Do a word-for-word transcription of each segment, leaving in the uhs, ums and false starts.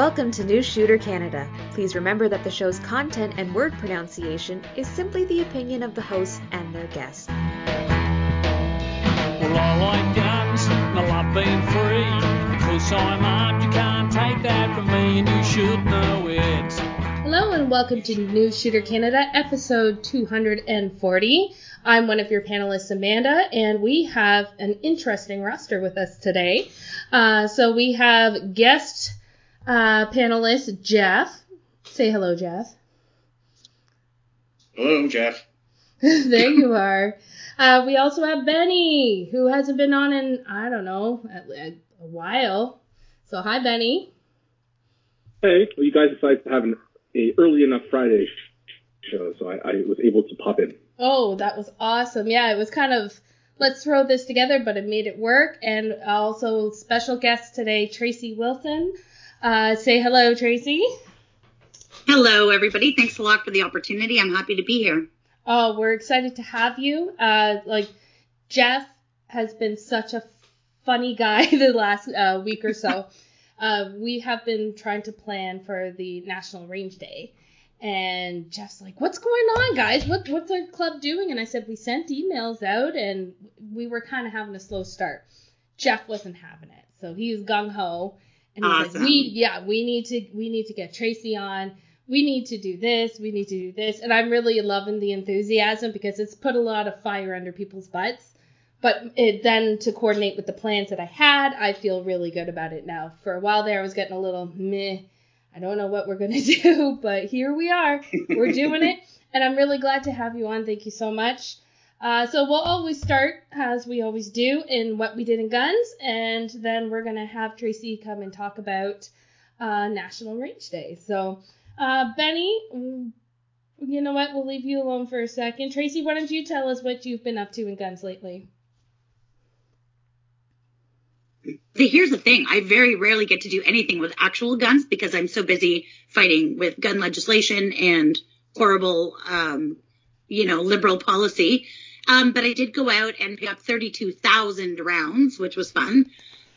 Welcome to New Shooter Canada. Please remember that the show's content and word pronunciation is simply the opinion of the hosts and their guests. Well, I like guns, and I love being free. Because I'm armed, you can't take that from me, and you should know it. Hello and welcome to New Shooter Canada, episode two hundred forty. I'm one of your panelists, Amanda, and we have an interesting roster with us today. Uh, so we have guest uh, panelist Jeff. Say hello, Jeff. Hello, Jeff. There you are. Uh, we also have Benny, who hasn't been on in, I don't know, a, a while. So hi, Benny. Hey, well, you guys decided to have an a early enough Friday show, so I, I was able to pop in. Oh, that was awesome. Yeah, it was kind of, let's throw this together, but it made it work. And also special guest today, Tracy Wilson. Uh, say hello, Tracy. Hello, everybody. Thanks a lot for the opportunity. I'm happy to be here. Oh, we're excited to have you. Uh, like, Jeff has been such a funny guy the last uh, week or so. uh, we have been trying to plan for the National Range Day. And Jeff's like, what's going on, guys? What, what's our club doing? And I said, we sent emails out, and we were kind of having a slow start. Jeff wasn't having it, so he was gung-ho. And he's awesome. like, we, yeah, we need to we need to get Tracy on. We need to do this. We need to do this. And I'm really loving the enthusiasm because it's put a lot of fire under people's butts. But it, then to coordinate with the plans that I had, I feel really good about it now. For a while there, I was getting a little meh. I don't know what we're going to do, but here we are. We're doing it, and I'm really glad to have you on. Thank you so much. Uh, so we'll always start, as we always do, in what we did in guns, and then we're going to have Tracy come and talk about uh, National Range Day. So, uh, Benny, you know what? We'll leave you alone for a second. Tracy, why don't you tell us what you've been up to in guns lately? Here's the thing. I very rarely get to do anything with actual guns because I'm so busy fighting with gun legislation and horrible, um, you know, liberal policy. Um, but I did go out and pick up thirty-two thousand rounds, which was fun.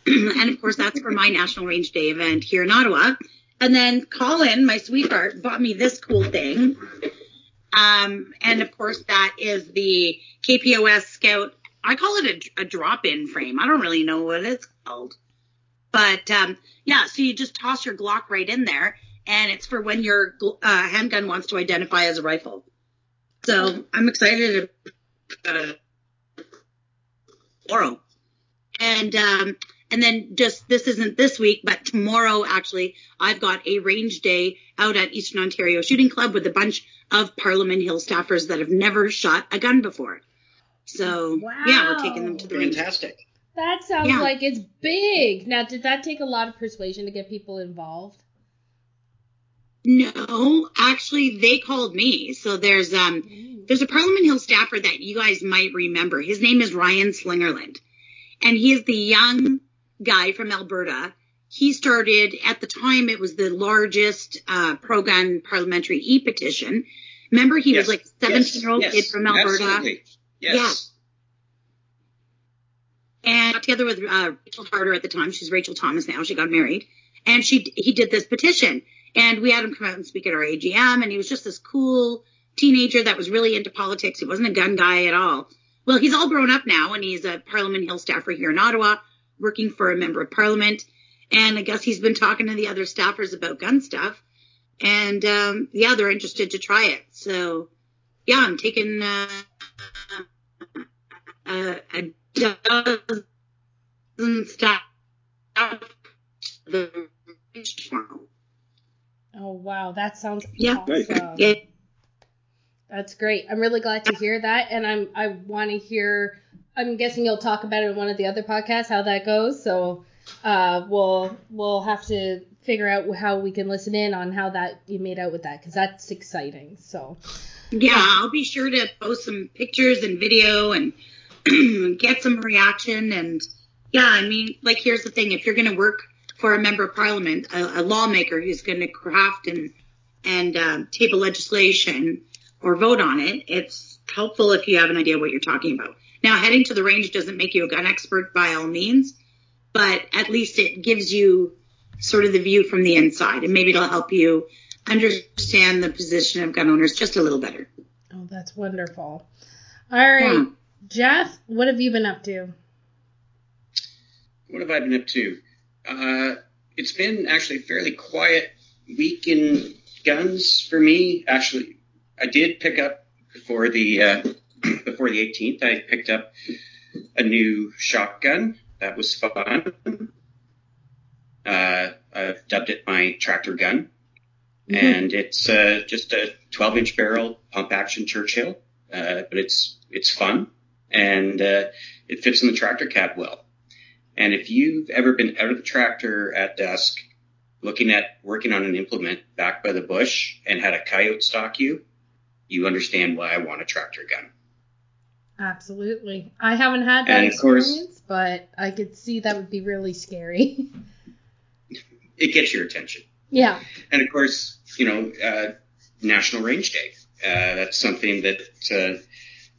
And, of course, that's for my National Range Day event here in Ottawa. And then Colin, my sweetheart, bought me this cool thing. Um, and, of course, that is the K P O S Scout. I call it a, a drop-in frame. I don't really know what it's called. But, um, yeah, so you just toss your Glock right in there, and it's for when your uh, handgun wants to identify as a rifle. So I'm excited about it tomorrow. And, um, and then just this isn't this week, but tomorrow, actually, I've got a range day out at Eastern Ontario Shooting Club with a bunch of Parliament Hill staffers that have never shot a gun before. So, wow. yeah, we're taking them to the Fantastic. Range. That sounds yeah. like it's big. Now, did that take a lot of persuasion to get people involved? No, actually, they called me. So there's um, mm. there's a Parliament Hill staffer that you guys might remember. His name is Ryan Slingerland, and he is the young guy from Alberta. He started, at the time, it was the largest uh, pro-gun parliamentary e-petition. Remember, he yes. was like a seventeen-year-old yes. yes. kid from Alberta. Absolutely. Yes. Yeah. And together with uh, Rachel Harder at the time, she's Rachel Thomas now, she got married, and she he did this petition, and we had him come out and speak at our A G M, and he was just this cool teenager that was really into politics. He wasn't a gun guy at all. Well, he's all grown up now, and he's a Parliament Hill staffer here in Ottawa, working for a member of Parliament, and I guess he's been talking to the other staffers about gun stuff, and um, yeah, they're interested to try it. So, yeah, I'm taking... Uh, Uh, a dozen staff. Oh, wow. That sounds yeah. awesome. Yeah. That's great. I'm really glad to hear that. And I'm, I want to hear, I'm guessing you'll talk about it in one of the other podcasts, how that goes. So uh, we'll, we'll have to figure out how we can listen in on how that you made out with that, because that's exciting. So, yeah, yeah, I'll be sure to post some pictures and video and get some reaction. And yeah, I mean, like, here's the thing. If you're going to work for a member of Parliament, a, a lawmaker who's going to craft and and um, table legislation or vote on it, it's helpful if you have an idea what you're talking about. Now, heading to the range doesn't make you a gun expert by all means, but at least it gives you sort of the view from the inside, and maybe it'll help you understand the position of gun owners just a little better. Oh, that's wonderful. All right, yeah. Jeff, what have you been up to? What have I been up to? Uh, it's been actually a fairly quiet week in guns for me. Actually, I did pick up before the uh, before the eighteenth. I picked up a new shotgun. That was fun. Uh, I've dubbed it my tractor gun. Mm-hmm. And it's uh, just a twelve-inch barrel pump-action Churchill, uh, but it's it's fun, and uh, it fits in the tractor cab well. And if you've ever been out of the tractor at dusk, looking at working on an implement back by the bush, and had a coyote stalk you, you understand why I want a tractor gun. Absolutely. I haven't had that and experience, course, but I could see that would be really scary. It gets your attention. Yeah. And of course, you know, uh, National Range Day. Uh, that's something that uh,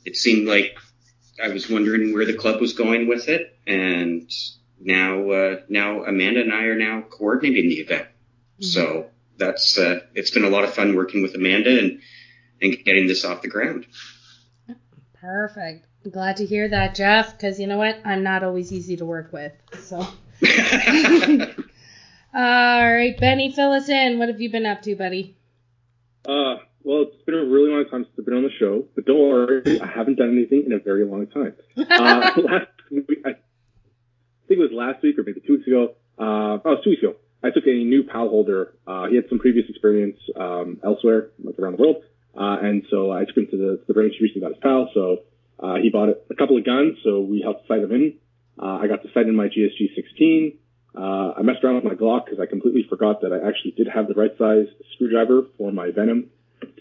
it seemed like I was wondering where the club was going with it. And now uh, now Amanda and I are now coordinating the event. Mm-hmm. So that's uh, it's been a lot of fun working with Amanda and, and getting this off the ground. Perfect. I'm glad to hear that, Jeff, because you know what? I'm not always easy to work with. So. All right, Benny, fill us in. What have you been up to, buddy? Uh, well, it's been a really long time since I've been on the show, but don't worry, I haven't done anything in a very long time. Uh, last week, I think it was last week or maybe two weeks ago. Uh, oh, it was two weeks ago. I took a new PAL holder. Uh, he had some previous experience um, elsewhere, like around the world, uh, and so I took him to the, to the range. He recently got his PAL, so uh, he bought a couple of guns, so we helped sight him in. Uh, I got to sight in my G S G sixteen. Uh, I messed around with my Glock because I completely forgot that I actually did have the right size screwdriver for my Venom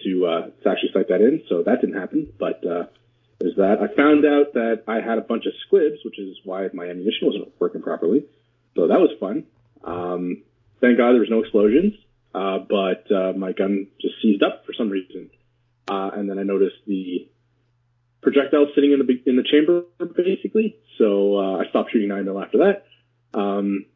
to, uh, to actually sight that in, so that didn't happen, but uh, there's that. I found out that I had a bunch of squibs, which is why my ammunition wasn't working properly, so that was fun. Um, thank God there was no explosions, uh, but uh, my gun just seized up for some reason, uh, and then I noticed the projectile sitting in the, in the chamber, basically, so uh, I stopped shooting nine millimeter after that. Um,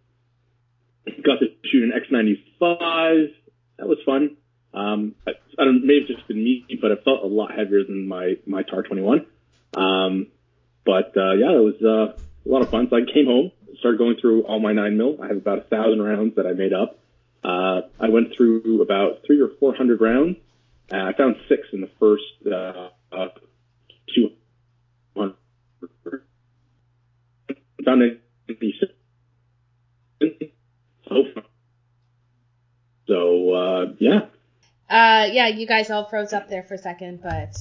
Got to shoot an X ninety-five. That was fun. Um, I, I don't, it may have just been me, but it felt a lot heavier than my, my T A R twenty-one. Um, but, uh, yeah, it was, uh, a lot of fun. So I came home, started going through all my nine mil. I have about a thousand rounds that I made up. Uh, I went through about three or four hundred rounds. And I found six in the first, uh, uh two hundred. Found a So, uh, yeah. Uh, yeah, you guys all froze up there for a second, but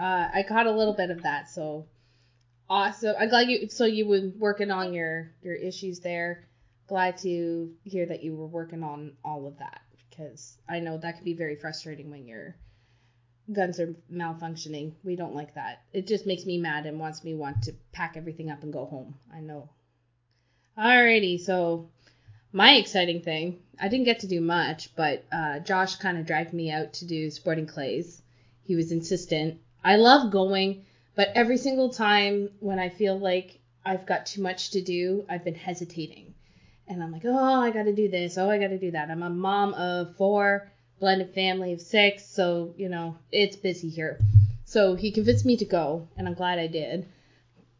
uh, I caught a little bit of that. So, awesome. I'm glad you, so you were working on your, your issues there. Glad to hear that you were working on all of that, because I know that can be very frustrating when your guns are malfunctioning. We don't like that. It just makes me mad and wants me want to pack everything up and go home. I know. Alrighty, so... My exciting thing, I didn't get to do much, but uh, Josh kind of dragged me out to do sporting clays. He was insistent. I love going, but every single time when I feel like I've got too much to do, I've been hesitating. And I'm like, oh, I got to do this. Oh, I got to do that. I'm a mom of four, blended family of six. So, you know, it's busy here. So he convinced me to go, and I'm glad I did.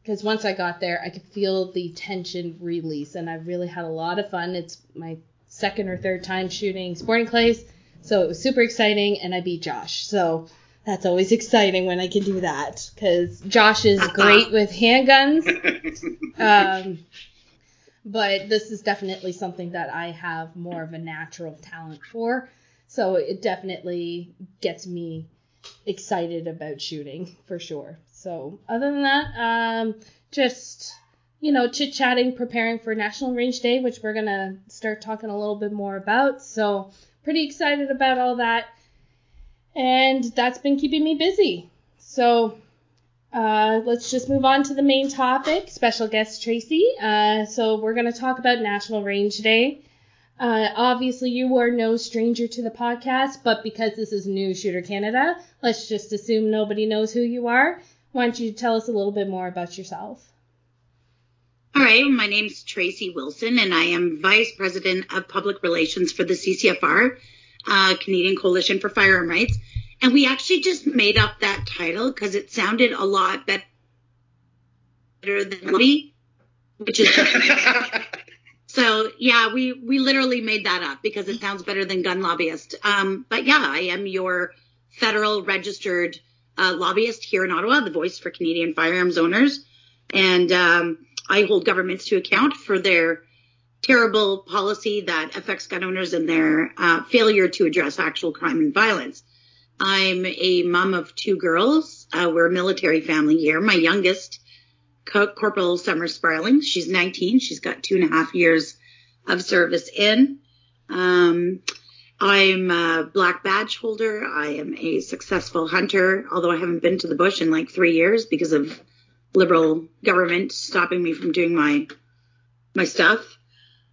Because once I got there, I could feel the tension release, and I really had a lot of fun. It's my second or third time shooting sporting clays, so it was super exciting, and I beat Josh. So that's always exciting when I can do that, because Josh is great with handguns. Um, but this is definitely something that I have more of a natural talent for, so it definitely gets me excited about shooting, for sure. So other than that, um, just, you know, chit-chatting, preparing for National Range Day, which we're going to start talking a little bit more about. So pretty excited about all that. And that's been keeping me busy. So uh, let's just move on to the main topic, special guest Tracy. Uh, so we're going to talk about National Range Day. Uh, obviously, you are no stranger to the podcast, but because this is New Shooter Canada, let's just assume nobody knows who you are. Why don't you tell us a little bit more about yourself? Hi, my name is Tracy Wilson, and I am Vice President of Public Relations for the C C F R, uh, Canadian Coalition for Firearm Rights. And we actually just made up that title because it sounded a lot better than me, which is so, yeah, we, we literally made that up because it sounds better than gun lobbyist. Um, but yeah, I am your federal registered uh, lobbyist here in Ottawa, the voice for Canadian firearms owners. And um, I hold governments to account for their terrible policy that affects gun owners and their uh, failure to address actual crime and violence. I'm a mom of two girls. Uh, we're a military family here. My youngest, Co- Corporal Summer Sparling, she's nineteen. She's got two and a half years of service in. Um, I'm a black badge holder. I am a successful hunter, although I haven't been to the bush in like three years because of Liberal government stopping me from doing my my stuff.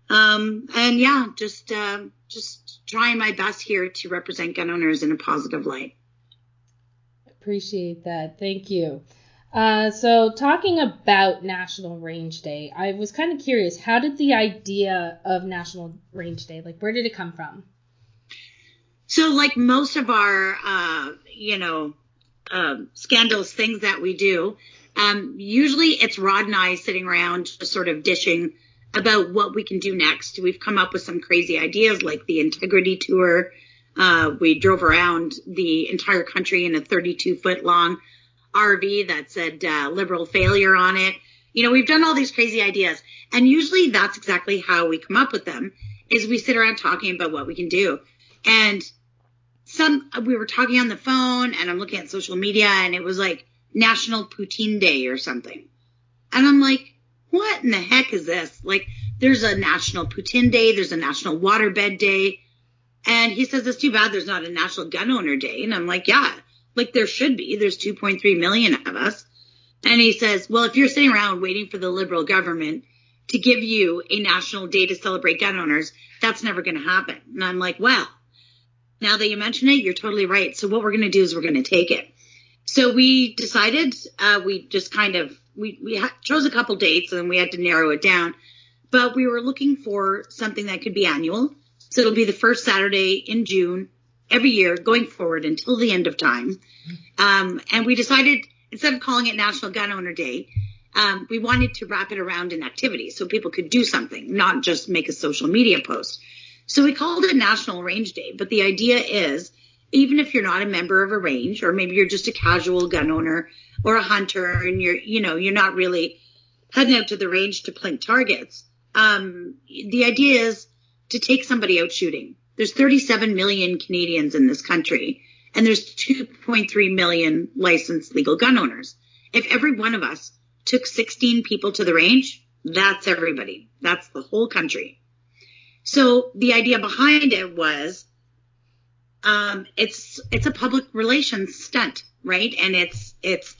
Um, and yeah, just uh, just trying my best here to represent gun owners in a positive light. Appreciate that. Thank you. Uh, so talking about National Range Day, I was kind of curious, how did the idea of National Range Day, like where did it come from? So like most of our, uh, you know, uh, scandalous things that we do, Um, usually it's Rod and I sitting around just sort of dishing about what we can do next. We've come up with some crazy ideas like the Integrity Tour. Uh, we drove around the entire country in a thirty-two foot long R V that said uh, liberal failure on it. You know, we've done all these crazy ideas. And usually that's exactly how we come up with them, is we sit around talking about what we can do. And some we were talking on the phone and I'm looking at social media and it was like, National Poutine Day or something. And I'm like, what in the heck is this? Like, there's a National Poutine Day. There's a National Waterbed Day. And he says, it's too bad there's not a National Gun Owner Day. And I'm like, yeah, like there should be. There's two point three million of us. And he says, well, if you're sitting around waiting for the Liberal government to give you a national day to celebrate gun owners, that's never going to happen. And I'm like, well, now that you mention it, you're totally right. So what we're going to do is we're going to take it. So we decided, uh, we just kind of, we, we ha- chose a couple dates and we had to narrow it down, but we were looking for something that could be annual. So it'll be the first Saturday in June every year going forward until the end of time. Um, and we decided instead of calling it National Gun Owner Day, um, we wanted to wrap it around an activity so people could do something, not just make a social media post. So we called it National Range Day, but the idea is, even if you're not a member of a range, or maybe you're just a casual gun owner or a hunter and you're, you know, you're not really heading out to the range to plink targets. Um, the idea is to take somebody out shooting. There's thirty-seven million Canadians in this country and there's two point three million licensed legal gun owners. If every one of us took sixteen people to the range, that's everybody. That's the whole country. So the idea behind it was, Um, it's, it's a public relations stunt, right? And it's, it's,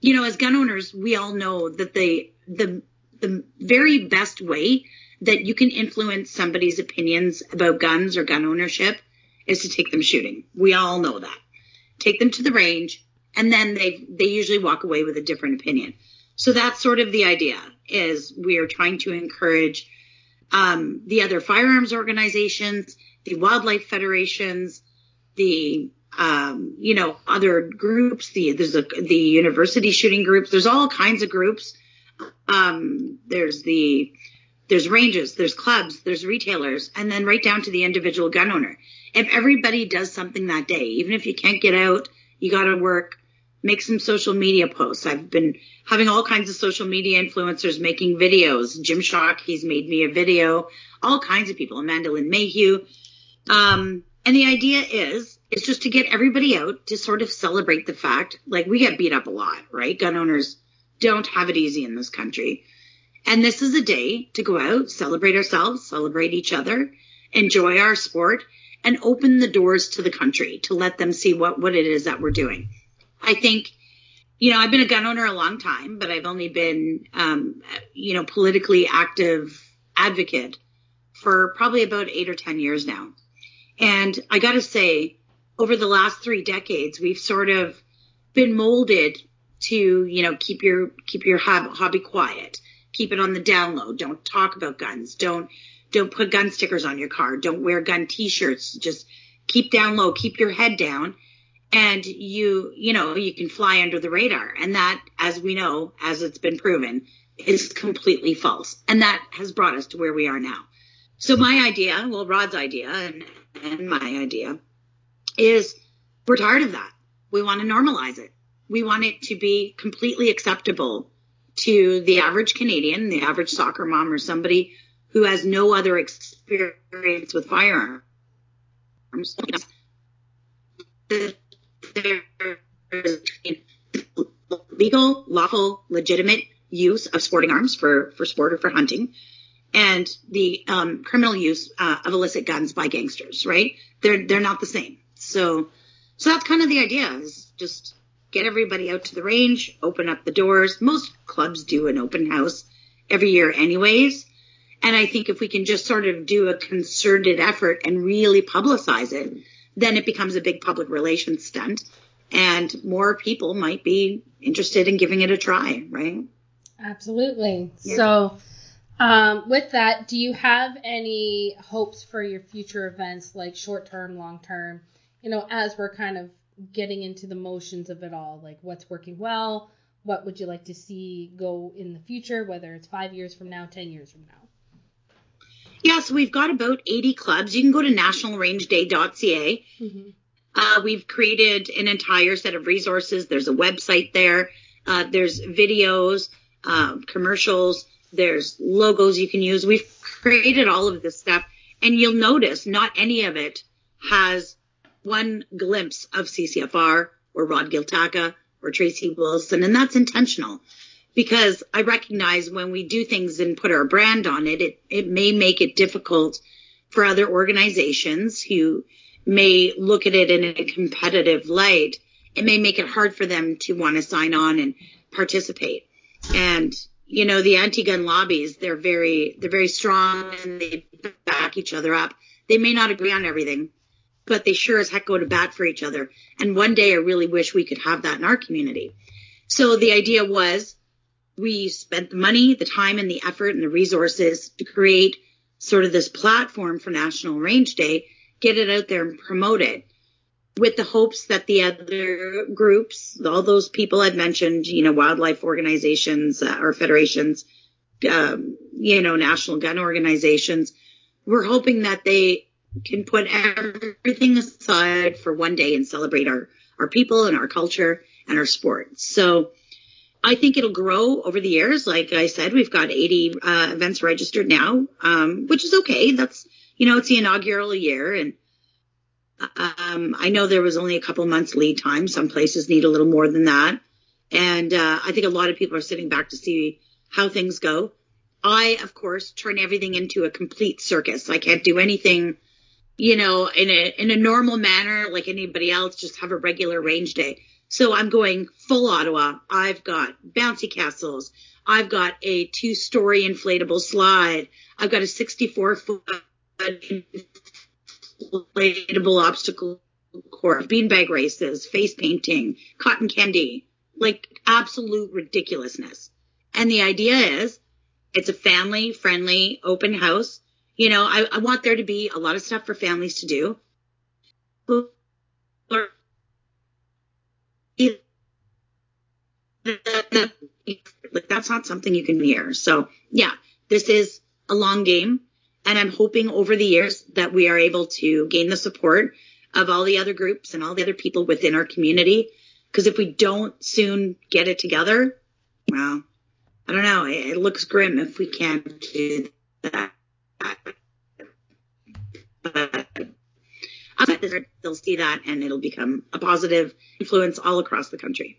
you know, as gun owners, we all know that the, the, the very best way that you can influence somebody's opinions about guns or gun ownership is to take them shooting. We all know that. Take them to the range and then they, they usually walk away with a different opinion. So that's sort of the idea, is we are trying to encourage, um, the other firearms organizations, the wildlife federations, the, um, you know, other groups, the, there's a, the university shooting groups, there's all kinds of groups. Um, there's the, there's ranges, there's clubs, there's retailers, and then right down to the individual gun owner. If everybody does something that day, even if you can't get out, you got to work, make some social media posts. I've been having all kinds of social media influencers making videos. Jim Shockey's made me a video, all kinds of people, Amanda Lynn Mayhew. Um, And the idea is, is just to get everybody out to sort of celebrate the fact, like we get beat up a lot, right? Gun owners don't have it easy in this country. And this is a day to go out, celebrate ourselves, celebrate each other, enjoy our sport, and open the doors to the country to let them see what, what it is that we're doing. I think, you know, I've been a gun owner a long time, but I've only been, um, you know, politically active advocate for probably about eight or ten years now. And I got to say, over the last three decades, we've sort of been molded to, you know, keep your keep your hobby quiet, keep it on the down low. Don't talk about guns. Don't don't put gun stickers on your car. Don't wear gun T-shirts. Just keep down low. Keep your head down. And you, you know, you can fly under the radar. And that, as we know, as it's been proven, is completely false. And that has brought us to where we are now. So my idea, well, Rod's idea and, and my idea is we're tired of that. We want to normalize it. We want it to be completely acceptable to the average Canadian, the average soccer mom or somebody who has no other experience with firearms. There's legal, lawful, legitimate use of sporting arms for, for sport or for hunting, and the um, criminal use uh, of illicit guns by gangsters, right? They're they're not the same. So so that's kind of the idea, is just get everybody out to the range, open up the doors. Most clubs do an open house every year anyways. And I think if we can just sort of do a concerted effort and really publicize it, then it becomes a big public relations stunt, and more people might be interested in giving it a try, right? Absolutely. Yeah. So um, with that, do you have any hopes for your future events, like short-term, long-term, you know, as we're kind of getting into the motions of it all, like what's working well, what would you like to see go in the future, whether it's five years from now, ten years from now? Yes, yeah, so we've got about eighty clubs. You can go to national range day dot c a. Mm-hmm. Uh, we've created an entire set of resources. There's a website there. Uh, there's videos, uh, commercials. There's logos you can use. We've created all of this stuff. And you'll notice not any of it has one glimpse of C C F R or Rod Giltaka or Tracy Wilson. And that's intentional, because I recognize when we do things and put our brand on it, it, it may make it difficult for other organizations who may look at it in a competitive light. It may make it hard for them to want to sign on and participate. And, you know, the anti-gun lobbies, they're very, they're very strong and they back each other up. They may not agree on everything, but they sure as heck go to bat for each other. And one day I really wish we could have that in our community. So the idea was, we spent the money, the time, and the effort and the resources to create sort of this platform for National Range Day, get it out there and promote it, with the hopes that the other groups, all those people I'd mentioned, you know, wildlife organizations uh, or federations, um, you know, national gun organizations, we're hoping that they can put everything aside for one day and celebrate our, our people and our culture and our sport. So I think it'll grow over the years. Like I said, we've got eighty uh, events registered now, um, which is okay. That's, you know, it's the inaugural year. And um, I know there was only a couple months lead time. Some places need a little more than that. And uh, I think a lot of people are sitting back to see how things go. I, of course, turn everything into a complete circus. I can't do anything, you know, in a, in a normal manner like anybody else, just have a regular range day. So I'm going full Ottawa. I've got bouncy castles. I've got a two-story inflatable slide. I've got a sixty-four foot inflatable obstacle course, beanbag races, face painting, cotton candy, like absolute ridiculousness. And the idea is it's a family-friendly open house. You know, I, I want there to be a lot of stuff for families to do. Like, that's not something you can hear. So yeah, this is a long game, and I'm hoping over the years that we are able to gain the support of all the other groups and all the other people within our community. Because if we don't soon get it together, well, I don't know. It, it looks grim if we can't do that. But I bet they'll see that, and it'll become a positive influence all across the country.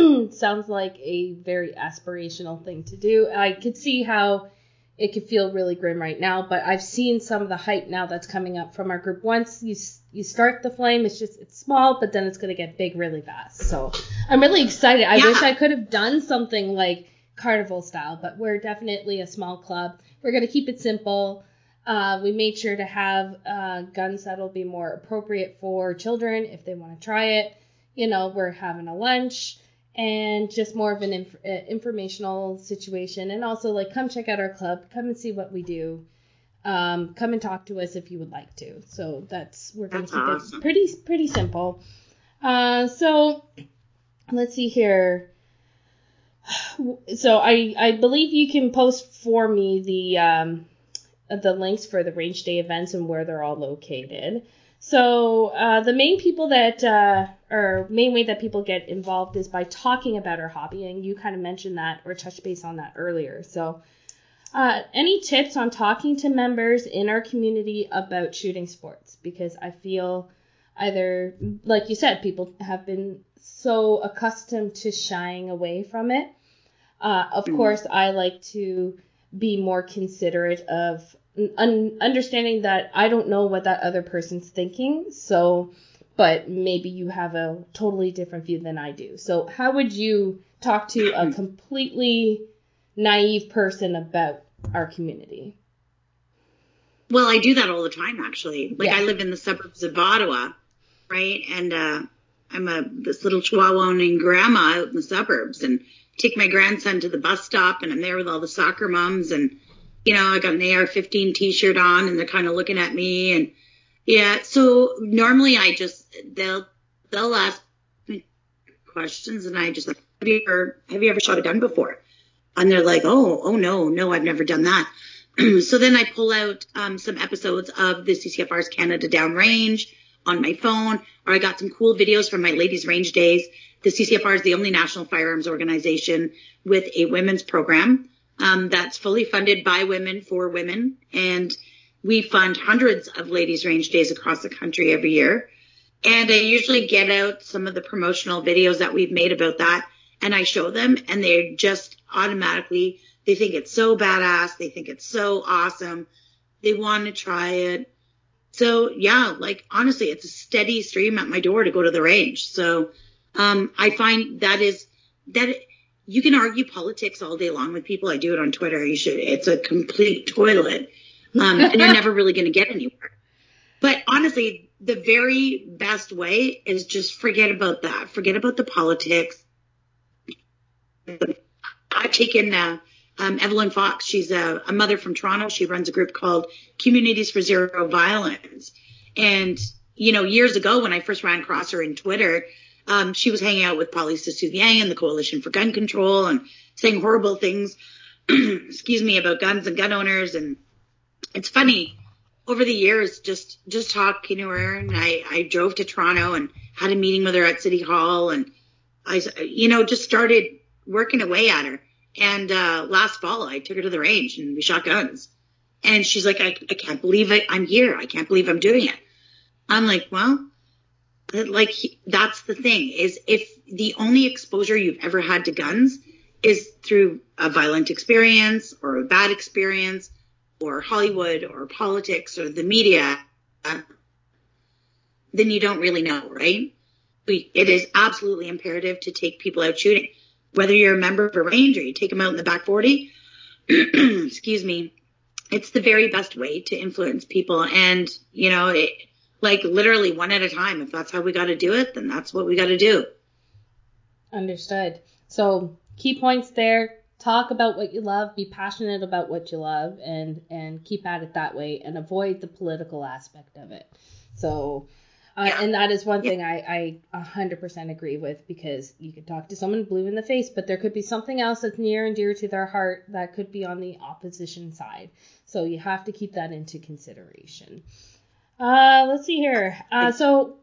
That sounds like a very aspirational thing to do. I could see how it could feel really grim right now, but I've seen some of the hype now that's coming up from our group. Once you you start the flame, it's just, it's small, but then it's going to get big really fast. So I'm really excited. I yeah. wish I could have done something like carnival style, but we're definitely a small club. We're going to keep it simple. Uh, we made sure to have uh, guns that will be more appropriate for children if they want to try it. You know, we're having a lunch, and just more of an inf- informational situation. And also, like, come check out our club. Come and see what we do. Um, come and talk to us if you would like to. So that's, we're going to keep awesome. it pretty, pretty simple. Uh, so let's see here. So I, I believe you can post for me the, um, the links for the Range Day events and where they're all located. So uh, the main people that, uh, or main way that people get involved is by talking about our hobby, and you kind of mentioned that or touched base on that earlier. So uh, any tips on talking to members in our community about shooting sports? Because I feel either, like you said, people have been so accustomed to shying away from it. Uh, of mm-hmm. course, I like to be more considerate of un- understanding that I don't know what that other person's thinking. So, but maybe you have a totally different view than I do. So how would you talk to a completely naive person about our community? Well, I do that all the time, actually. Like, yeah. I live in the suburbs of Ottawa, right? And uh, I'm a this little Chihuahuan grandma out in the suburbs, and take my grandson to the bus stop, and I'm there with all the soccer moms, and, you know, I got an A R fifteen t-shirt on, and they're kind of looking at me, and yeah. So normally I just, they'll, they'll ask me questions, and I just like, have you ever, have you ever shot a gun before? And they're like, Oh, Oh no, no, I've never done that. So then I pull out um, some episodes of the C C F R's Canada Downrange on my phone, or I got some cool videos from my ladies' range days. The C C F R is the only national firearms organization with a women's program um, that's fully funded by women for women. And we fund hundreds of ladies' range days across the country every year. And I usually get out some of the promotional videos that we've made about that, and I show them, and they're just automatically, they think it's so badass. They think it's so awesome. They want to try it. So, yeah, like, honestly, it's a steady stream at my door to go to the range. So Um, I find that is that it, you can argue politics all day long with people. I do it on Twitter. You should. It's a complete toilet, um, and you're never really going to get anywhere. But honestly, the very best way is just forget about that. Forget about the politics. I've taken uh, um, Evelyn Fox. She's a, a mother from Toronto. She runs a group called Communities for Zero Violence. And, you know, years ago when I first ran across her in Twitter, Um, she was hanging out with Polly Sissouvian and the Coalition for Gun Control and saying horrible things, excuse me, about guns and gun owners. And it's funny, over the years, just, just talking to her, and I, I drove to Toronto and had a meeting with her at City Hall, and I, you know, just started working away at her. And uh, last fall, I took her to the range and we shot guns. And she's like, I, I can't believe I, I'm here. I can't believe I'm doing it. I'm like, well, like, that's the thing, is if the only exposure you've ever had to guns is through a violent experience or a bad experience or Hollywood or politics or the media, then you don't really know, right? We, it is absolutely imperative to take people out shooting, whether you're a member of a range or you take them out in the back forty. Excuse me. It's the very best way to influence people. And, you know, it, like, literally one at a time. If that's how we got to do it, then that's what we got to do. Understood. So key points there. Talk about what you love. Be passionate about what you love, and, and keep at it that way, and avoid the political aspect of it. So, uh, yeah. and that is one yeah. thing I, I one hundred percent agree with, because you could talk to someone blue in the face, but there could be something else that's near and dear to their heart that could be on the opposition side. So you have to keep that into consideration. Uh, let's see here. Uh, so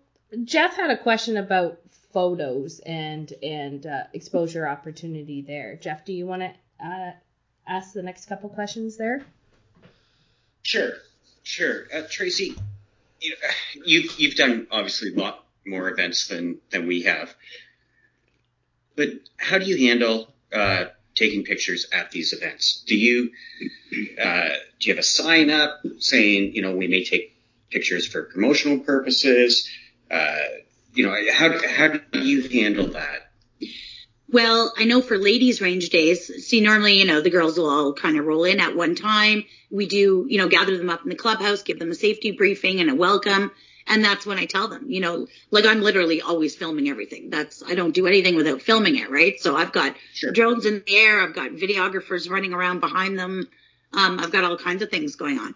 Jeff had a question about photos and, and, uh, exposure opportunity there. Jeff, do you want to, uh, ask the next couple questions there? Sure. Sure. Uh, Tracy, you, you've, you've done obviously a lot more events than, than we have, but how do you handle, uh, taking pictures at these events? Do you, uh, do you have a sign up saying, you know, we may take pictures for promotional purposes? Uh, you know, how, how do you handle that? Well, I know for ladies' range days, see, normally, you know, the girls will all kind of roll in at one time. We do, you know, gather them up in the clubhouse, give them a safety briefing and a welcome. And that's when I tell them, you know, like I'm literally always filming everything. That's, I don't do anything without filming it, right? So I've got sure. drones in the air. I've got videographers running around behind them. Um, I've got all kinds of things going on.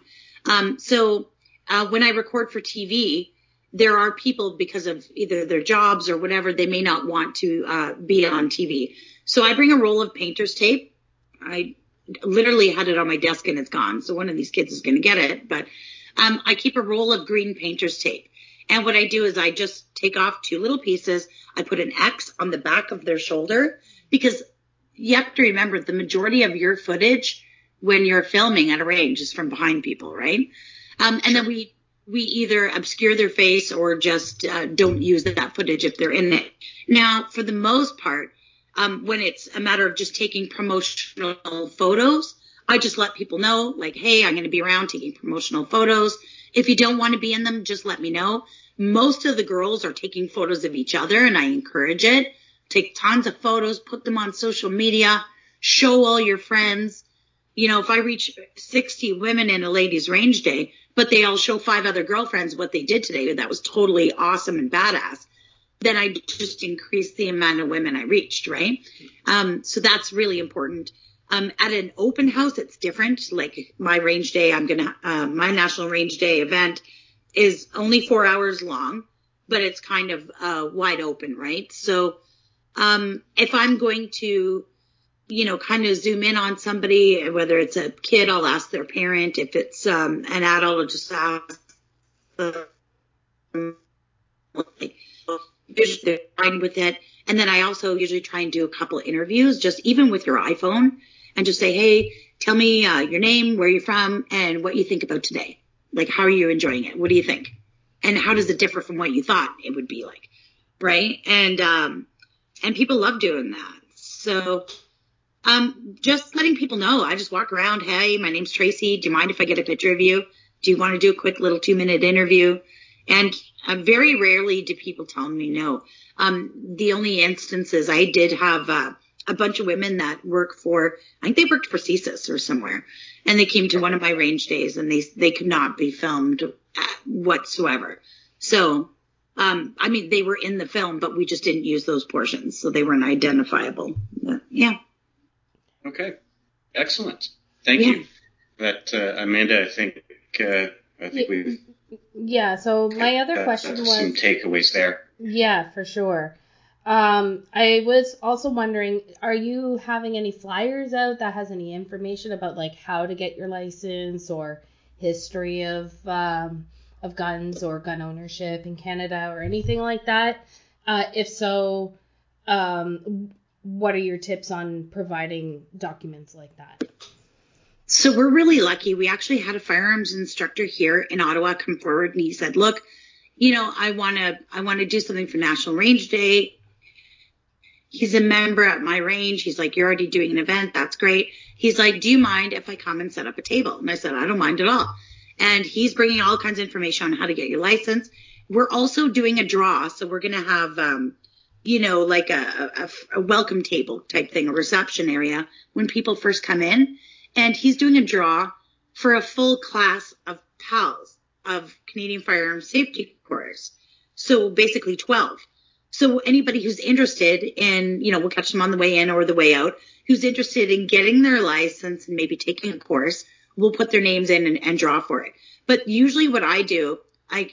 Um, so uh, when I record for T V, there are people, because of either their jobs or whatever, they may not want to uh, be on T V. So I bring a roll of painter's tape. I literally had it on my desk and it's gone. So one of these kids is going to get it. But um, I keep a roll of green painter's tape. And what I do is I just take off two little pieces. I put an X on the back of their shoulder, because you have to remember the majority of your footage when you're filming at a range is from behind people, right? Um, and then we we either obscure their face or just uh, don't use that footage if they're in it. Now, for the most part, um, when it's a matter of just taking promotional photos, I just let people know, like, hey, I'm going to be around taking promotional photos. If you don't want to be in them, just let me know. Most of the girls are taking photos of each other, and I encourage it. Take tons of photos, put them on social media, show all your friends. You know, if I reach sixty women in a ladies' range day, but they all show five other girlfriends what they did today, that was totally awesome and badass, then I just increase the amount of women I reached, right? Um, so that's really important. Um, at an open house, it's different. Like my range day, I'm gonna uh, my National Range Day event is only four hours long, but it's kind of uh, wide open, right? So um, if I'm going to you know, kind of zoom in on somebody, whether it's a kid, I'll ask their parent. If it's um, an adult, I'll just ask them, like, if they're fine with it. And then I also usually try and do a couple of interviews, just even with your iPhone, and just say, hey, tell me uh, your name, where you're from, and what you think about today. Like, how are you enjoying it? What do you think? And how does it differ from what you thought it would be like, right? And um, and people love doing that. So Um, just letting people know. I just walk around. Hey, my name's Tracy. Do you mind if I get a picture of you? Do you want to do a quick little two minute interview? And uh, very rarely do people tell me no. Um, the only instances I did have uh, a bunch of women that work for, I think they worked for C S I S or somewhere, and they came to one of my range days and they, they could not be filmed whatsoever. So, um, I mean, they were in the film, but we just didn't use those portions. So they weren't identifiable. But, yeah. Okay, excellent. Thank yeah. you. That uh, Amanda, I think uh, I think we've yeah. So my other uh, question uh, was some takeaways there. Yeah, for sure. Um, I was also wondering, are you having any flyers out that has any information about like how to get your license or history of um, of guns or gun ownership in Canada or anything like that? Uh, if so, um. What are your tips on providing documents like that? So we're really lucky. We actually had a firearms instructor here in Ottawa come forward and he said, look, you know, I want to I want to do something for National Range Day. He's a member at my range. He's like, you're already doing an event. That's great. He's like, do you mind if I come and set up a table? And I said, I don't mind at all. And he's bringing all kinds of information on how to get your license. We're also doing a draw. So we're going to have um, you know, like a, a, a welcome table type thing, a reception area when people first come in. And he's doing a draw for a full class of PALs, of Canadian Firearms Safety Course. So basically twelve. So anybody who's interested in, you know, we'll catch them on the way in or the way out, who's interested in getting their license and maybe taking a course, we'll put their names in and, and draw for it. But usually what I do, I...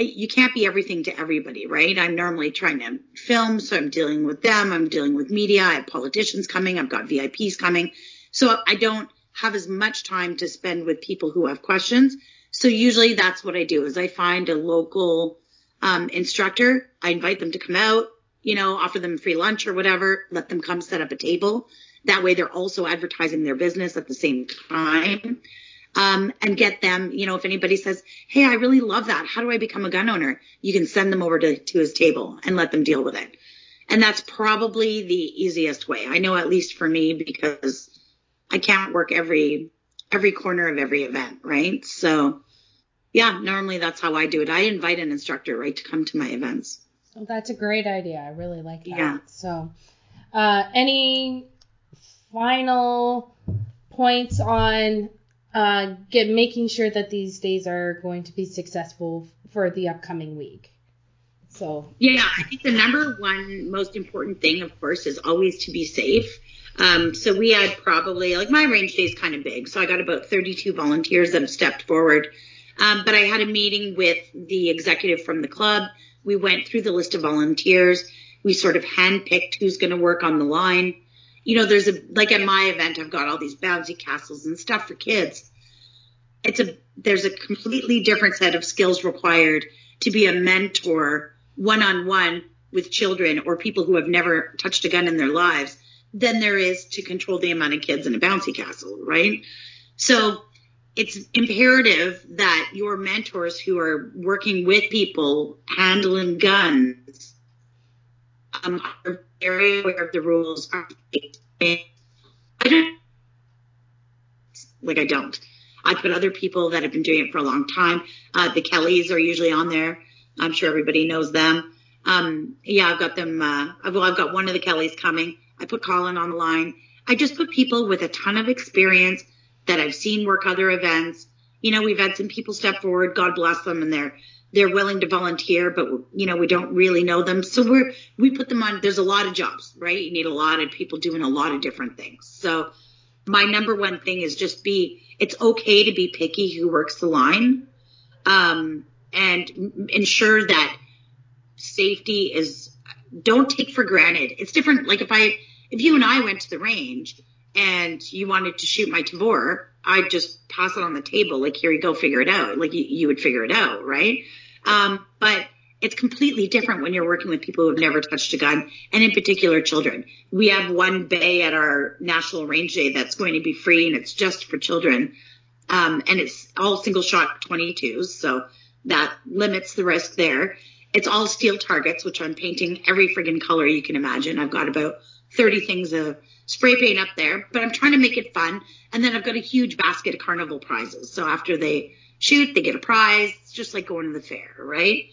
you can't be everything to everybody, right? I'm normally trying to film, so I'm dealing with them. I'm dealing with media. I have politicians coming. I've got V I Ps coming. So I don't have as much time to spend with people who have questions. So usually that's what I do is I find a local um, instructor. I invite them to come out, you know, offer them free lunch or whatever. Let them come set up a table. That way they're also advertising their business at the same time. Um, and get them, you know, if anybody says, hey, I really love that. How do I become a gun owner? You can send them over to, to his table and let them deal with it. And that's probably the easiest way. I know, at least for me, because I can't work every, every corner of every event. Right. So yeah, normally that's how I do it. I invite an instructor, right, to come to my events. Well, that's a great idea. I really like that. Yeah. So, uh, any final points on uh, get making sure that these days are going to be successful for the upcoming week. So yeah, I think the number one most important thing, of course, is always to be safe. Um, so we had probably, like, my range day is kind of big, so I got about thirty-two volunteers that have stepped forward. Um, but I had a meeting with the executive from the club. We went through the list of volunteers. We sort of handpicked who's going to work on the line. You know, there's a, like at my event, I've got all these bouncy castles and stuff for kids. It's a, there's a completely different set of skills required to be a mentor one-on-one with children or people who have never touched a gun in their lives than there is to control the amount of kids in a bouncy castle, right? So it's imperative that your mentors who are working with people handling guns um, are very aware of the rules. I don't, like I don't. I've got other people that have been doing it for a long time. Uh, the Kellys are usually on there. I'm sure everybody knows them. Um, yeah, I've got them. Uh, I've, well, I've got one of the Kellys coming. I put Colin on the line. I just put people with a ton of experience that I've seen work other events. You know, we've had some people step forward, God bless them, and they're they're willing to volunteer, but, you know, we don't really know them. So we're, we put them on. There's a lot of jobs, right? You need a lot of people doing a lot of different things. So my number one thing is just be, it's okay to be picky who works the line um, and ensure that safety is, don't take for granted. It's different. Like if I, if you and I went to the range and you wanted to shoot my Tavor, I'd just pass it on the table. Like, here you go, figure it out. Like you, you would figure it out. Right. Um, but it's completely different when you're working with people who have never touched a gun, and in particular children. We have one bay at our National Range Day that's going to be free, and it's just for children. Um, and it's all single shot twenty-twos. So that limits the risk there. It's all steel targets, which I'm painting every friggin' color you can imagine. I've got about thirty things of spray paint up there, but I'm trying to make it fun. And then I've got a huge basket of carnival prizes. So after they shoot, they get a prize. It's just like going to the fair, right?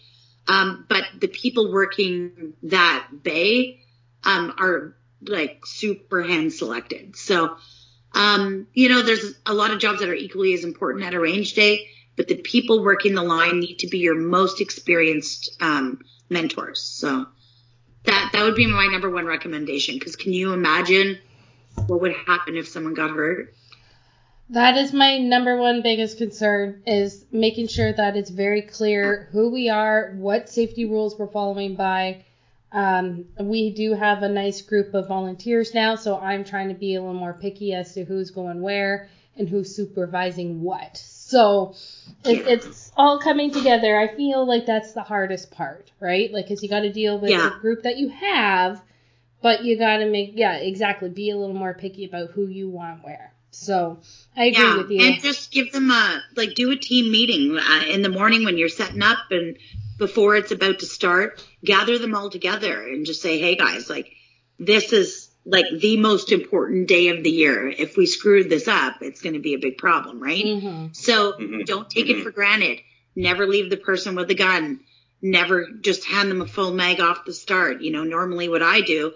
Um, but the people working that bay um, are like super hand selected. So, um, you know, there's a lot of jobs that are equally as important at a range day, but the people working the line need to be your most experienced um, mentors. So that, that would be my number one recommendation. Because can you imagine what would happen if someone got hurt? That is my number one biggest concern, is making sure that it's very clear who we are, what safety rules we're following by. Um, we do have a nice group of volunteers now, so I'm trying to be a little more picky as to who's going where and who's supervising what. So it, it's all coming together. I feel like that's the hardest part, right? Like, because you got to deal with yeah. the group that you have, but you got to make, yeah, exactly, be a little more picky about who you want where. So I agree yeah, with you. And just give them a, like, do a team meeting uh, in the morning when you're setting up and before it's about to start. Gather them all together and just say, hey, guys, like, this is, like, the most important day of the year. If we screw this up, it's going to be a big problem, right? Mm-hmm. So mm-hmm. don't take mm-hmm. it for granted. Never leave the person with a gun. Never just hand them a full mag off the start. You know, normally what I do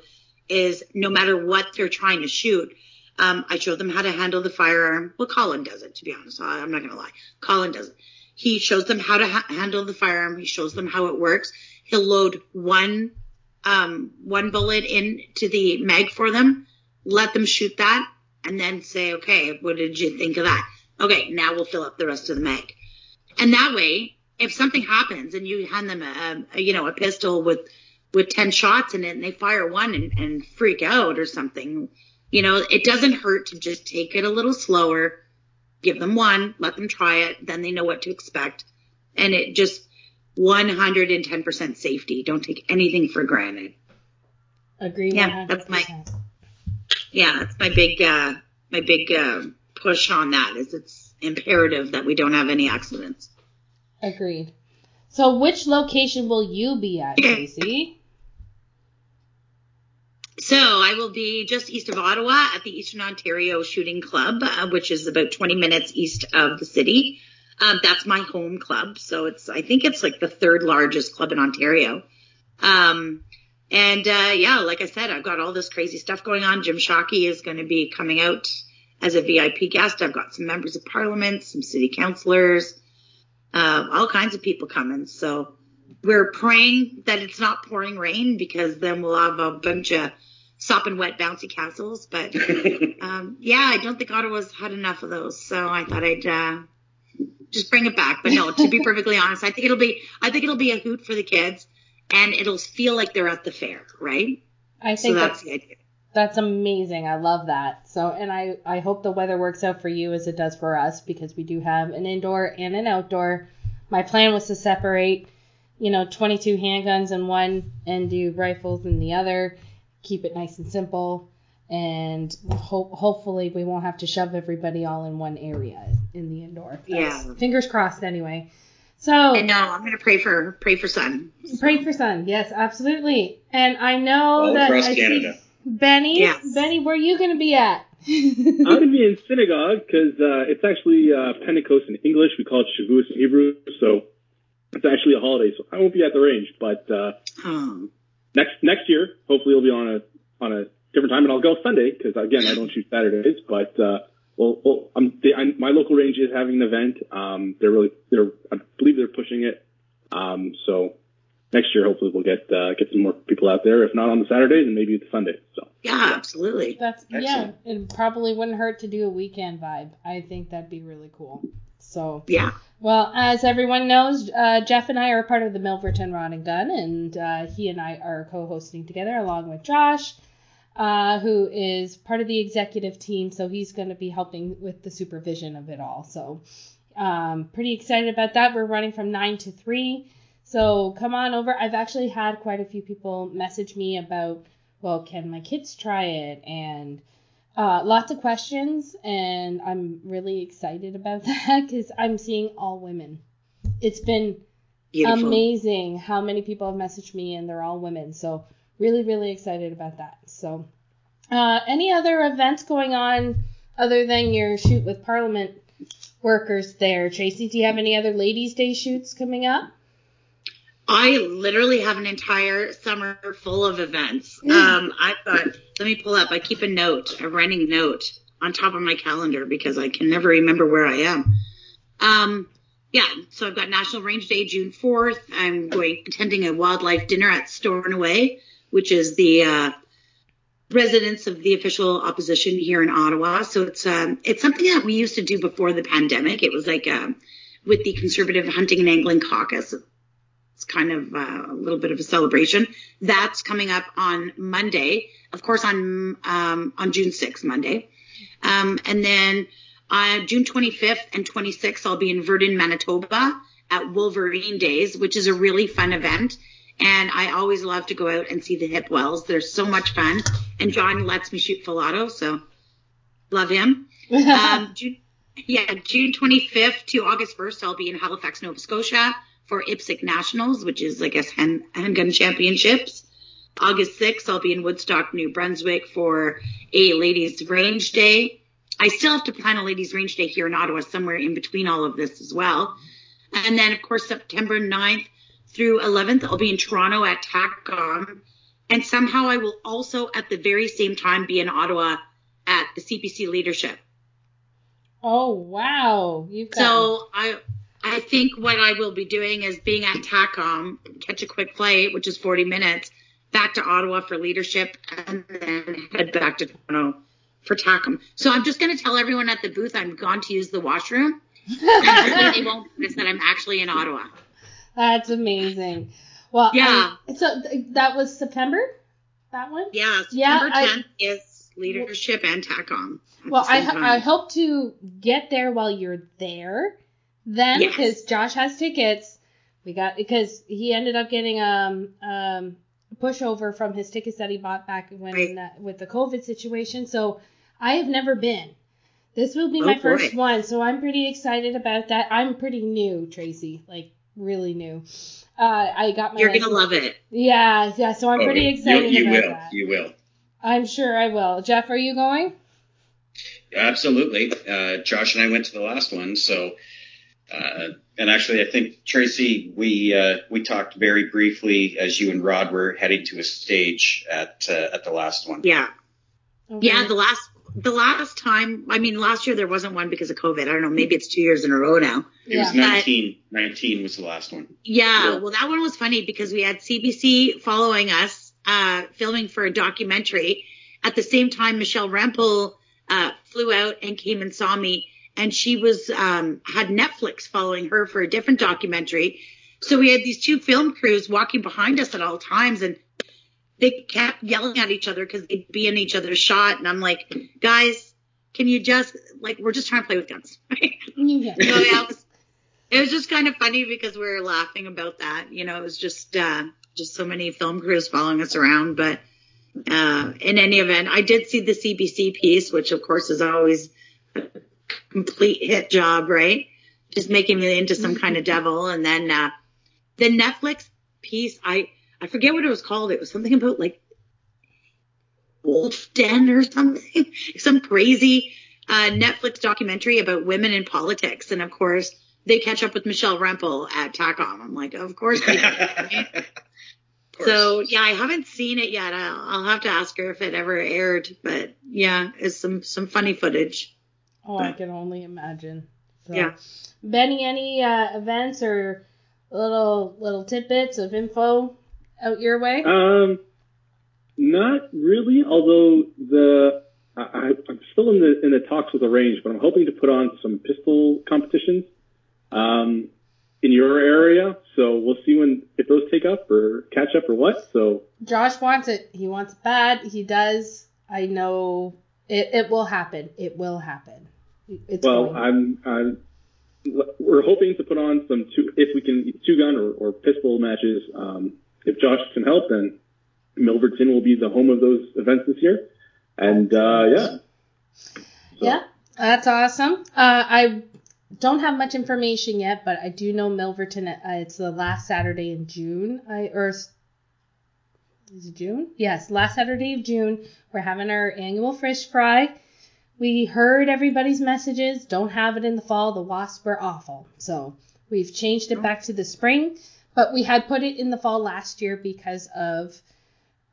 is no matter what they're trying to shoot, Um, I show them how to handle the firearm. Well, Colin does it, to be honest. I, I'm not going to lie. Colin does it. He shows them how to ha- handle the firearm. He shows them how it works. He'll load one um, one bullet into the mag for them, let them shoot that, and then say, okay, what did you think of that? Okay, now we'll fill up the rest of the mag. And that way, if something happens and you hand them a, a you know a pistol with, with ten shots in it and they fire one and, and freak out or something, you know, it doesn't hurt to just take it a little slower, give them one, let them try it, then they know what to expect. And it just one hundred ten percent safety. Don't take anything for granted. Agree. Yeah, one hundred percent. that's my yeah, that's my big uh, my big uh, push on that. Is it's imperative that we don't have any accidents. Agreed. So, which location will you be at, Tracy? So I will be just east of Ottawa at the Eastern Ontario Shooting Club, uh, which is about twenty minutes east of the city. Um, that's my home club. So it's, I think it's like the third largest club in Ontario. Um, and uh, yeah, like I said, I've got all this crazy stuff going on. Jim Shockey is going to be coming out as a V I P guest. I've got some members of parliament, some city councillors, uh, all kinds of people coming. So we're praying that it's not pouring rain, because then we'll have a bunch of sop and wet bouncy castles. But um, yeah, I don't think Ottawa's had enough of those. So I thought I'd uh, just bring it back. But no, to be perfectly honest, I think it'll be I think it'll be a hoot for the kids, and it'll feel like they're at the fair, right? I think so that's that's, that's amazing. I love that. So, and I, I hope the weather works out for you as it does for us, because we do have an indoor and an outdoor. My plan was to separate, you know, twenty-two handguns in one and do rifles in the other. Keep it nice and simple, and ho- hopefully we won't have to shove everybody all in one area in the indoor. That's, yeah. Fingers crossed. Anyway. So. And no, I'm gonna pray for pray for sun. So. Pray for sun. Yes, absolutely. And I know all that across I Canada. See Benny. Yes. Benny, where are you gonna be at? I'm gonna be in synagogue, because uh, it's actually uh, Pentecost in English. We call it Shavuos in Hebrew, so it's actually a holiday. So I won't be at the range, but. Uh, oh. Next next year, hopefully we'll be on a on a different time, and I'll go Sunday, because again I don't shoot Saturdays. But uh, well, well I'm, they, I'm, my local range is having an event. Um, they're really they're I believe they're pushing it. Um, so next year hopefully we'll get uh, get some more people out there. If not on the Saturday, then maybe the Sunday. So yeah, yeah. Absolutely. That's excellent. Yeah. It probably wouldn't hurt to do a weekend vibe. I think that'd be really cool. So yeah. Well, as everyone knows, uh, Jeff and I are part of the Milford Ten Rod and Gun, and uh, he and I are co-hosting together along with Josh, uh, who is part of the executive team. So he's going to be helping with the supervision of it all. So um, pretty excited about that. We're running from nine to three. So come on over. I've actually had quite a few people message me about, well, can my kids try it? And Uh, lots of questions, and I'm really excited about that, because I'm seeing all women. It's been Beautiful. Amazing how many people have messaged me, and they're all women. So really, really excited about that. So uh, any other events going on other than your shoot with Parliament workers there? Tracy, do you have any other Ladies' Day shoots coming up? I literally have an entire summer full of events. Um, I've got, let me pull up. I keep a note, a running note on top of my calendar, because I can never remember where I am. Um, yeah, so I've got National Range Day, June fourth. I'm going attending a wildlife dinner at Stornoway, which is the uh, residence of the official opposition here in Ottawa. So it's um, it's something that we used to do before the pandemic. It was like um, with the Conservative Hunting and Angling Caucus. Kind of uh, a little bit of a celebration. That's coming up on Monday, of course, on um, on June sixth, Monday. Um, and then uh, June twenty-fifth and twenty-sixth, I'll be in Verdun, Manitoba at Wolverine Days, which is a really fun event. And I always love to go out and see the hip wells. They're so much fun. And John lets me shoot full auto, so love him. um, June, yeah, June twenty-fifth to August first, I'll be in Halifax, Nova Scotia, for I P S C Nationals, which is, I guess, hand, handgun championships. August sixth, I'll be in Woodstock, New Brunswick for a Ladies' Range Day. I still have to plan a Ladies' Range Day here in Ottawa, somewhere in between all of this as well. And then, of course, September ninth through eleventh, I'll be in Toronto at TACOM. And somehow I will also, at the very same time, be in Ottawa at the C P C leadership. Oh, wow. You've got... So I... I think what I will be doing is being at TACOM, catch a quick flight, which is forty minutes, back to Ottawa for leadership, and then head back to Toronto for TACOM. So I'm just going to tell everyone at the booth I'm gone to use the washroom. And they won't notice that I'm actually in Ottawa. That's amazing. Well, yeah. I, so that was September, that one? Yeah, September yeah, tenth I, is leadership and TACOM. Well, I, I hope to get there while you're there. Then, because yes. Josh has tickets, we got because he ended up getting um um pushover from his tickets that he bought back when right. that, with the COVID situation. So I have never been. This will be oh, my boy. first one, so I'm pretty excited about that. I'm pretty new, Tracy, like really new. Uh, I got my. You're license. Gonna love it. Yeah, yeah. So I'm oh, pretty excited you, you about will. that. You will. I'm sure I will. Jeff, are you going? Absolutely. Uh, Josh and I went to the last one, so. Uh, and actually, I think, Tracy, we uh, we talked very briefly as you and Rod were heading to a stage at uh, at the last one. Yeah. Okay. Yeah, the last The last time, I mean, last year there wasn't one because of COVID. I don't know. Maybe it's two years in a row now. It was yeah. nineteen. But, nineteen was the last one. Yeah, yeah. Well, that one was funny because we had C B C following us, uh, filming for a documentary. At the same time, Michelle Rempel uh, flew out and came and saw me. And she was um, had Netflix following her for a different documentary. So we had these two film crews walking behind us at all times. And they kept yelling at each other because they'd be in each other's shot. And I'm like, guys, can you just, like, we're just trying to play with guns. Right? Yeah. So yeah, it, was, it was just kind of funny because we were laughing about that. You know, it was just uh, just so many film crews following us around. But uh, in any event, I did see the C B C piece, which, of course, is always a complete hit job, right? Just making me into some kind of devil. And then uh, the Netflix piece, I... I forget what it was called. It was something about like Wolf Den or something, some crazy uh, Netflix documentary about women in politics. And of course, they catch up with Michelle Rempel at TACOM. I'm like, of course they do. Right? Of course. So yeah, I haven't seen it yet. I'll, I'll have to ask her if it ever aired. But yeah, it's some some funny footage. Oh, but, I can only imagine. So, yeah, Benny, any uh, events or little little tidbits of info out your way? Um, not really. Although the I, I'm still in the in the talks with the range, but I'm hoping to put on some pistol competitions um, in your area. So we'll see when if those take up or catch up or what. So Josh wants it. He wants it bad. He does. I know it. It will happen. It will happen. It's well, I'm, I'm. We're hoping to put on some two if we can two gun or, or pistol matches. Um, If Josh can help, then Milford Ten will be the home of those events this year. And, uh, yeah. So. Yeah, that's awesome. Uh, I don't have much information yet, but I do know Milford Ten, uh, it's the last Saturday in June. I or Is it June? Yes, last Saturday of June. We're having our annual Fish Fry. We heard everybody's messages. Don't have it in the fall. The wasps were awful. So we've changed it back to the spring. But we had put it in the fall last year because of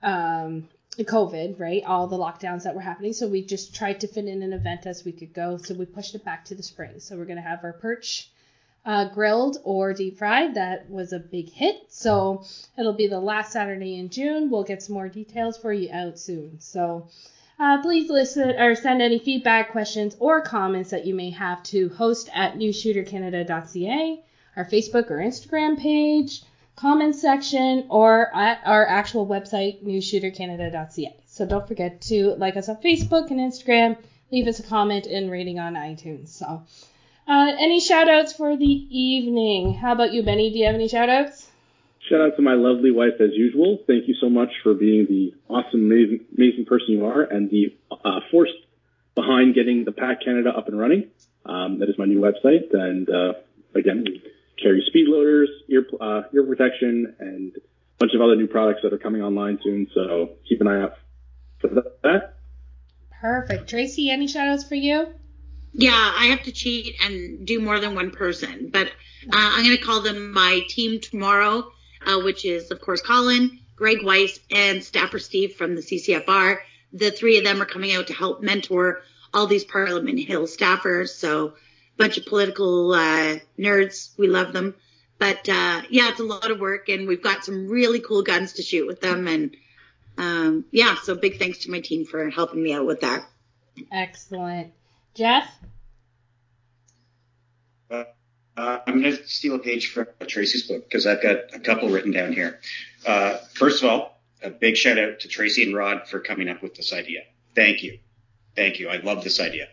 um, COVID, right? All the lockdowns that were happening. So we just tried to fit in an event as we could go. So we pushed it back to the spring. So we're going to have our perch uh, grilled or deep fried. That was a big hit. So it'll be the last Saturday in June. We'll get some more details for you out soon. So uh, please listen or send any feedback, questions, or comments that you may have to host at new shooter canada dot c a. Our Facebook or Instagram page, comment section, or at our actual website, new shooter canada dot c a. So don't forget to like us on Facebook and Instagram, leave us a comment and rating on iTunes. So uh, any shout-outs for the evening? How about you, Benny? Do you have any shout-outs? Shout-out to my lovely wife, as usual. Thank you so much for being the awesome, amazing, amazing person you are and the uh, force behind getting the P A C Canada up and running. Um, that is my new website. And, uh, again, carry speed loaders, ear, uh, ear protection, and a bunch of other new products that are coming online soon. So keep an eye out for that. Perfect. Tracy, any shout-outs for you? Yeah, I have to cheat and do more than one person. But uh, I'm going to call them my team tomorrow, uh, which is, of course, Colin, Greg Weiss, and Staffer Steve from the C C F R. The three of them are coming out to help mentor all these Parliament Hill staffers. So bunch of political uh, nerds. We love them. But, uh, yeah, it's a lot of work, and we've got some really cool guns to shoot with them. And, um, yeah, so big thanks to my team for helping me out with that. Excellent. Jeff? Uh, uh, I'm going to steal a page from Tracy's book because I've got a couple written down here. Uh, first of all, a big shout-out to Tracy and Rod for coming up with this idea. Thank you. Thank you. I love this idea.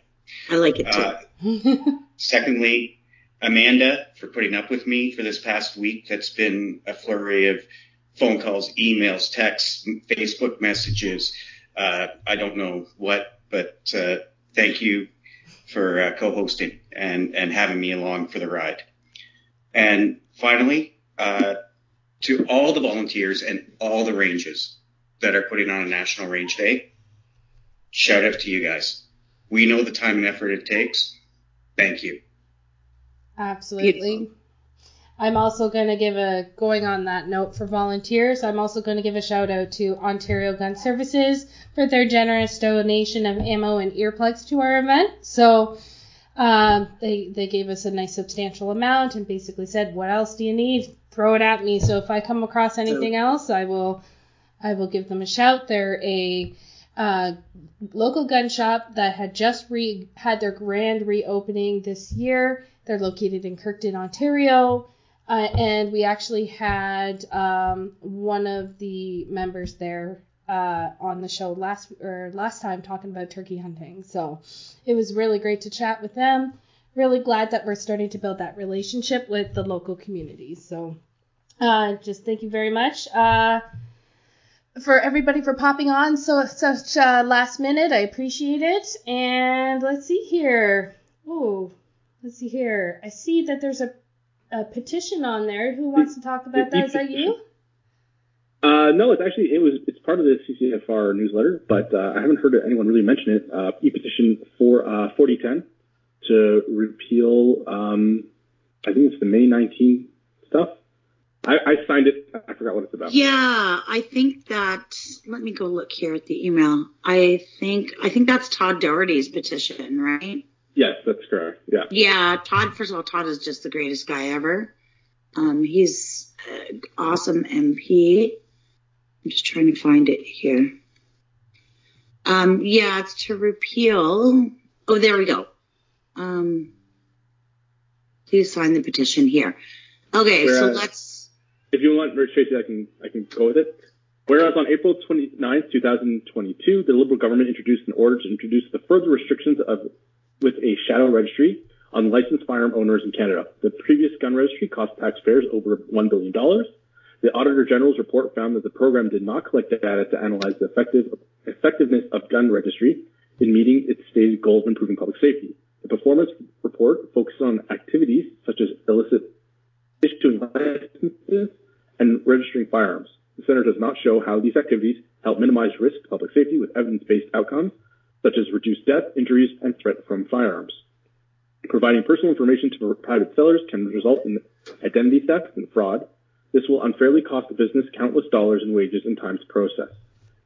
I like it, too. Uh, Secondly, Amanda, for putting up with me for this past week. That's been a flurry of phone calls, emails, texts, Facebook messages. Uh, I don't know what, but uh, thank you for uh, co-hosting and, and having me along for the ride. And finally, uh, to all the volunteers and all the ranges that are putting on a National Range Day, shout out to you guys. We know the time and effort it takes. Thank you. Absolutely. Beautiful. I'm also going to give a, going on that note for volunteers, I'm also going to give a shout out to Ontario Gun Services for their generous donation of ammo and earplugs to our event. So um, they, they gave us a nice substantial amount and basically said, what else do you need? Throw it at me. So if I come across anything so, else, I will, I will give them a shout. They're a uh, local gun shop that had just re- had their grand reopening this year. They're located in Kirkton, Ontario. Uh, and we actually had um, one of the members there uh, on the show last or last time talking about turkey hunting. So it was really great to chat with them. Really glad that we're starting to build that relationship with the local community. So uh, just thank you very much uh, for everybody for popping on so such uh, last minute. I appreciate it. And let's see here. Oh, let's see here. I see that there's a a petition on there. Who wants to talk about that? Is that you? Uh, no, it's actually, it was, it's part of the C C F R newsletter, but uh, I haven't heard anyone really mention it. Uh, e-petition for uh, forty ten to repeal, um, I think it's the May nineteenth stuff. I, I signed it. I forgot what it's about. Yeah, I think that, let me go look here at the email. I think, I think that's Todd Doherty's petition, right? Yes, that's correct. Yeah. Yeah. Todd, first of all, Todd is just the greatest guy ever. Um, he's an awesome M P. I'm just trying to find it here. Um, yeah, it's to repeal. Oh, there we go. Um, please sign the petition here. Okay, Whereas, so let's. If you want, Tracy, I can I can go with it. Whereas on April twenty-ninth, twenty twenty-two, the Liberal government introduced an order to introduce the further restrictions of with a shadow registry on licensed firearm owners in Canada. The previous gun registry cost taxpayers over one billion dollars. The Auditor General's report found that the program did not collect data to analyze the effective, effectiveness of gun registry in meeting its stated goals of improving public safety. The performance report focused on activities such as illicit issuing licenses and registering firearms. The Center does not show how these activities help minimize risk to public safety with evidence-based outcomes, such as reduced death, injuries, and threat from firearms. Providing personal information to private sellers can result in identity theft and fraud. This will unfairly cost the business countless dollars in wages and time to process.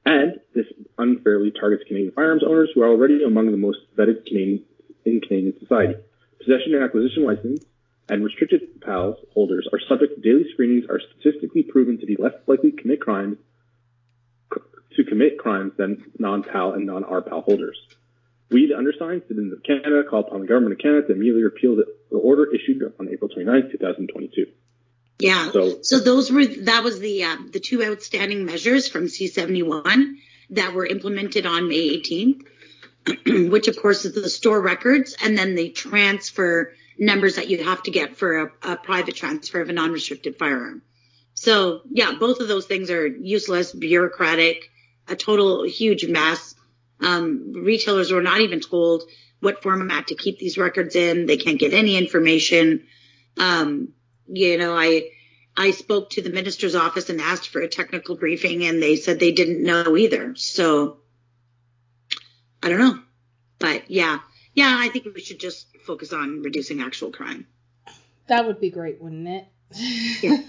And this unfairly targets Canadian firearms owners who are already among the most vetted Canadian in Canadian society. Possession and acquisition license and restricted P A Ls holders are subject to daily screenings are statistically proven to be less likely to commit crimes to commit crimes than non-P A L and non-R P A L holders. We, the undersigned citizens of Canada, call upon the government of Canada to immediately repeal the, the order issued on April twenty-ninth, twenty twenty-two. Yeah. So, so those were that was the uh, the two outstanding measures from C seventy-one that were implemented on May eighteenth, which of course is the store records and then the transfer numbers that you have to get for a, a private transfer of a non-restricted firearm. So yeah, both of those things are useless, bureaucratic, a total huge mess. Um, retailers were not even told what format to keep these records in. They can't get any information. Um, you know, I I spoke to the minister's office and asked for a technical briefing, and they said they didn't know either. So I don't know. But, yeah, yeah, I think we should just focus on reducing actual crime. That would be great, wouldn't it? Yeah,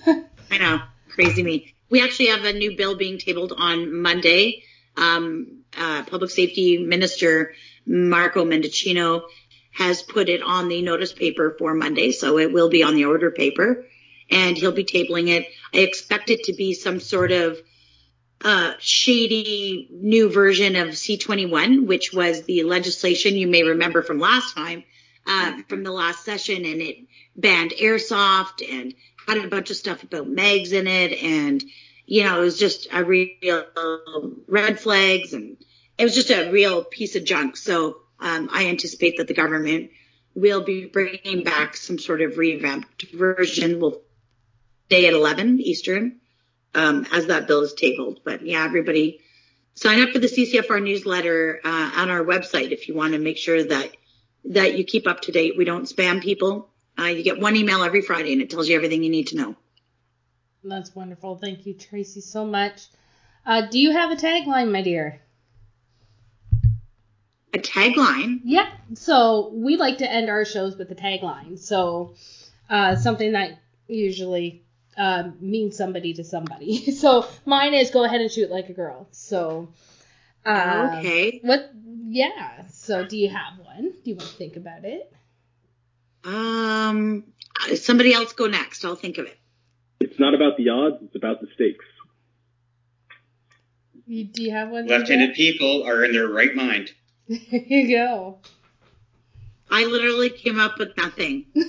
I know. Crazy me. We actually have a new bill being tabled on Monday. Um, uh, Public Safety Minister Marco Mendicino has put it on the notice paper for Monday, so it will be on the order paper, and he'll be tabling it. I expect it to be some sort of uh, shady new version of C twenty-one, which was the legislation you may remember from last time, uh, from the last session, and it banned airsoft and had a bunch of stuff about mags in it, and you know, it was just a real red flags, and it was just a real piece of junk. So um, I anticipate that the government will be bringing back some sort of revamped version. We'll stay at eleven Eastern um, as that bill is tabled. But, yeah, everybody sign up for the C C F R newsletter uh, on our website if you want to make sure that, that you keep up to date. We don't spam people. Uh, you get one email every Friday, and it tells you everything you need to know. That's wonderful. Thank you, Tracy, so much. Uh, do you have a tagline, my dear? A tagline? Yeah. So we like to end our shows with a tagline. So uh, something that usually um, means somebody to somebody. So mine is go ahead and shoot like a girl. So um, okay, what? Yeah. So do you have one? Do you want to think about it? Um, somebody else go next. I'll think of it. It's not about the odds. It's about the stakes. You, do you have one? Left-handed people are in their right mind. There you go. I literally came up with nothing. you,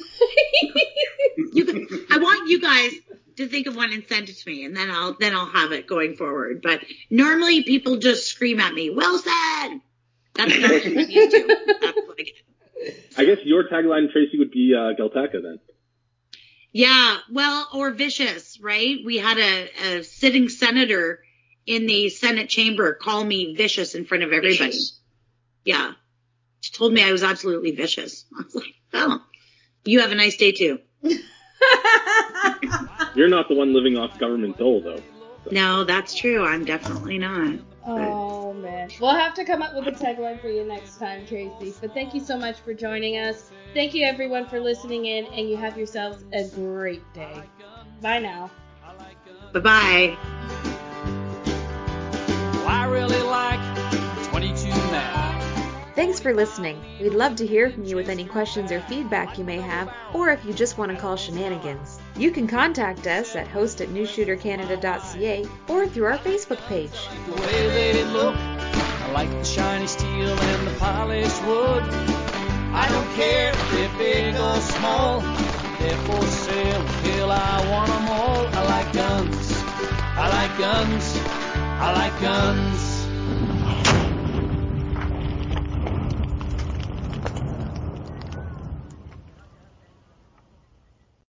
I want you guys to think of one and send it to me, and then I'll then I'll have it going forward. But normally people just scream at me, Wilson! That's not what I used to. That's what I get. I guess your tagline, Tracy, would be uh, Giltaka then. Yeah, well, or vicious, right? We had a, a sitting senator in the Senate chamber call me vicious in front of everybody. Vicious. Yeah. She told me I was absolutely vicious. I was like, oh, you have a nice day, too. You're not the one living off government dole, though. So. No, that's true. I'm definitely not. Oh, man. We'll have to come up with a tagline for you next time, Tracy. But thank you so much for joining us. Thank you, everyone, for listening in, and you have yourselves a great day. Bye now. Bye-bye. I really like twenty-two now. Thanks for listening. We'd love to hear from you with any questions or feedback you may have, or if you just want to call shenanigans. You can contact us at host at new shooter canada dot c a or through our Facebook page. The way they look, I like the shiny steel and the polished wood. I don't care if they're big or small. They're for sale till I want them all. I like guns. I like guns. I like guns.